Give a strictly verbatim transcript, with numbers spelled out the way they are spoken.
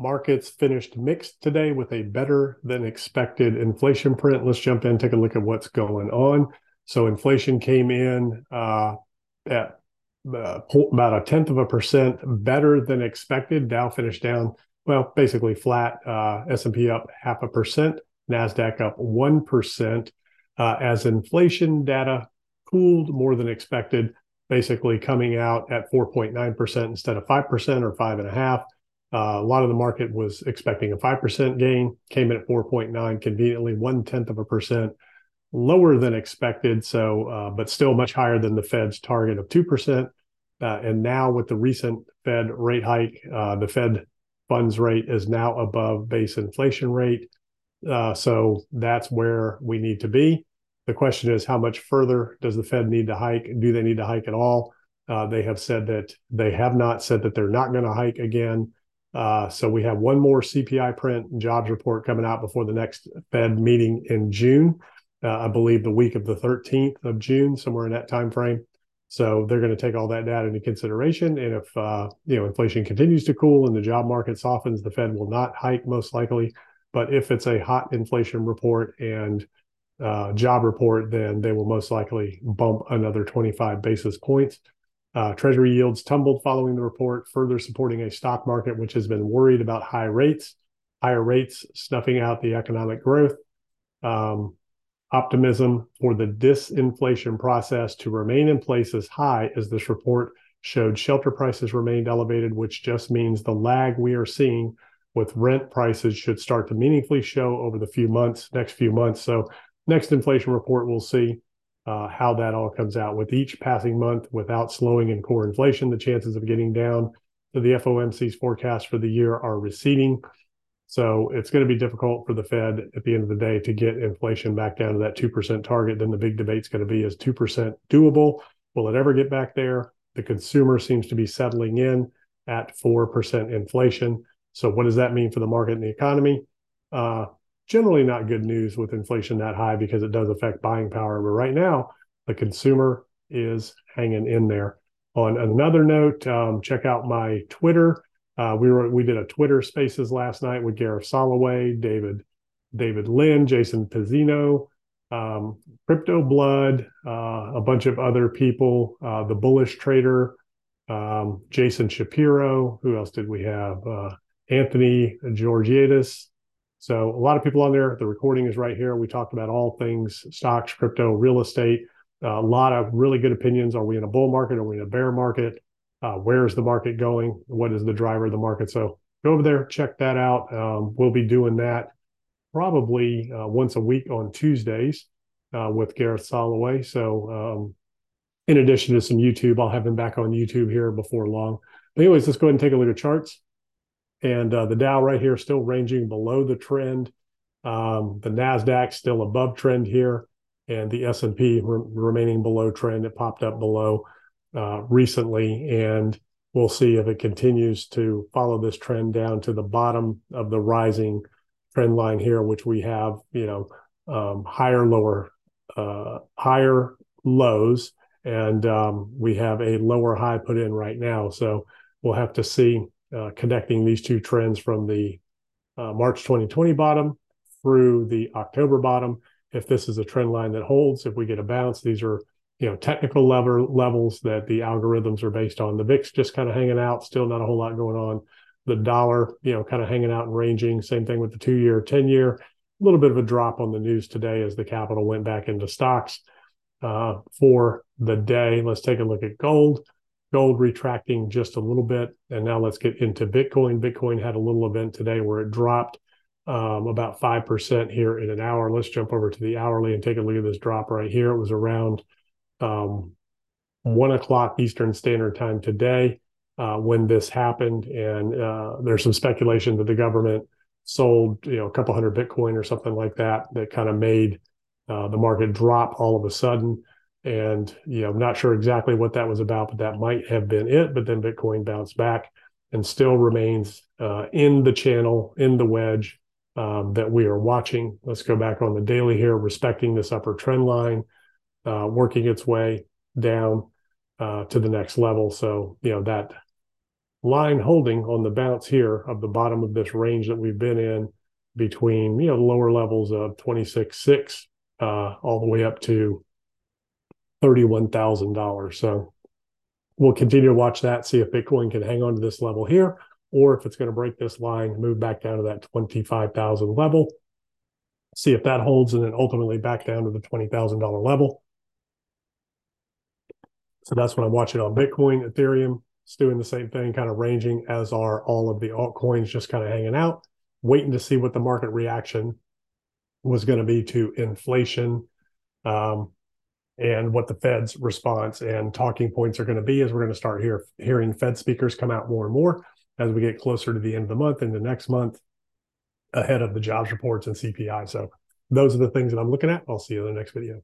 Markets finished mixed today with a better than expected inflation print. Let's jump in, take a look at what's going on. So inflation came in uh, at uh, about a tenth of a percent better than expected. Dow finished down, well, basically flat. Uh, S and P up half a percent. NASDAQ up one percent uh, as inflation data cooled more than expected, basically coming out at four point nine percent instead of five percent or five point five percent. Uh, a lot of the market was expecting a five percent gain, came in at four point nine, conveniently one-tenth of a percent lower than expected, so uh, but still much higher than the Fed's target of two percent. Uh, and now with the recent Fed rate hike, uh, the Fed funds rate is now above base inflation rate. Uh, so that's where we need to be. The question is, how much further does the Fed need to hike? Do they need to hike at all? Uh, they have said that they have not said that they're not going to hike again. Uh, so we have one more C P I print and jobs report coming out before the next Fed meeting in June. Uh, I believe the week of the thirteenth of June, somewhere in that time frame. So they're going to take all that data into consideration. And if uh, you know, inflation continues to cool and the job market softens, the Fed will not hike most likely. But if it's a hot inflation report and uh, job report, then they will most likely bump another twenty-five basis points. Uh, Treasury yields tumbled following the report, further supporting a stock market which has been worried about high rates, higher rates snuffing out the economic growth. Um, optimism for the disinflation process to remain in place as high as this report showed shelter prices remained elevated, which just means the lag we are seeing with rent prices should start to meaningfully show over the few months, next few months. So next inflation report, we'll see uh, how that all comes out. With each passing month without slowing in core inflation, the chances of getting down to the F O M C's forecast for the year are receding. So it's going to be difficult for the Fed at the end of the day to get inflation back down to that two percent target. Then the big debate's going to be, is two percent doable? Will it ever get back there? The consumer seems to be settling in at four percent inflation. So what does that mean for the market and the economy? Uh, generally not good news with inflation that high, because it does affect buying power. But right now, the consumer is hanging in there. On another note, um, check out my Twitter. Uh, we were we did a Twitter Spaces last night with Gareth Soloway, David David Lin, Jason Pizzino, um, Crypto Blood, uh, a bunch of other people, uh, the Bullish Trader, um, Jason Shapiro. Who else did we have? Uh, Anthony Georgiadis. So a lot of people on there. The recording is right here. We talked about all things stocks, crypto, real estate. Uh, a lot of really good opinions. Are we in a bull market? Are we in a bear market? Uh, where is the market going? What is the driver of the market? So go over there, check that out. Um, we'll be doing that probably uh, once a week on Tuesdays uh, with Gareth Soloway. So um, in addition to some YouTube, I'll have him back on YouTube here before long. But anyways, let's go ahead and take a look at charts. And uh, the Dow right here still ranging below the trend. Um, the NASDAQ still above trend here. And the S and P re remaining below trend. It popped up below uh, recently. And we'll see if it continues to follow this trend down to the bottom of the rising trend line here, which we have, you know, um, higher, lower, uh, higher lows. And um, we have a lower high put in right now. So we'll have to see. Uh, connecting these two trends from the uh, March twenty twenty bottom through the October bottom. If this is a trend line that holds, if we get a bounce, these are, you know, technical lever levels that the algorithms are based on. The V I X just kind of hanging out, still not a whole lot going on. The dollar, you know, kind of hanging out and ranging. Same thing with the two-year, ten-year. A little bit of a drop on the news today as the capital went back into stocks uh, for the day. Let's take a look at gold. Gold retracting just a little bit. And now let's get into Bitcoin. Bitcoin had a little event today where it dropped um, about five percent here in an hour. Let's jump over to the hourly and take a look at this drop right here. It was around um, one o'clock Eastern Standard Time today uh, when this happened. And uh, there's some speculation that the government sold, you know, a couple hundred Bitcoin or something like that, that kind of made uh, the market drop all of a sudden. And, you know, I'm not sure exactly what that was about, but that might have been it. But then Bitcoin bounced back and still remains uh, in the channel, in the wedge um, that we are watching. Let's go back on the daily here, respecting this upper trend line, uh, working its way down uh, to the next level. So, you know, that line holding on the bounce here of the bottom of this range that we've been in between, you know, lower levels of twenty-six six uh, all the way up to thirty-one thousand dollars. So we'll continue to watch that, see if Bitcoin can hang on to this level here, or if it's going to break this line, move back down to that twenty-five thousand level, see if that holds, and then ultimately back down to the twenty thousand dollar level. So that's what I'm watching on Bitcoin. Ethereum, it's doing the same thing, kind of ranging, as are all of the altcoins, just kind of hanging out, waiting to see what the market reaction was going to be to inflation um, and what the Fed's response and talking points are going to be, as we're going to start hear, hearing Fed speakers come out more and more as we get closer to the end of the month and the next month ahead of the jobs reports and C P I. So those are the things that I'm looking at. I'll see you in the next video.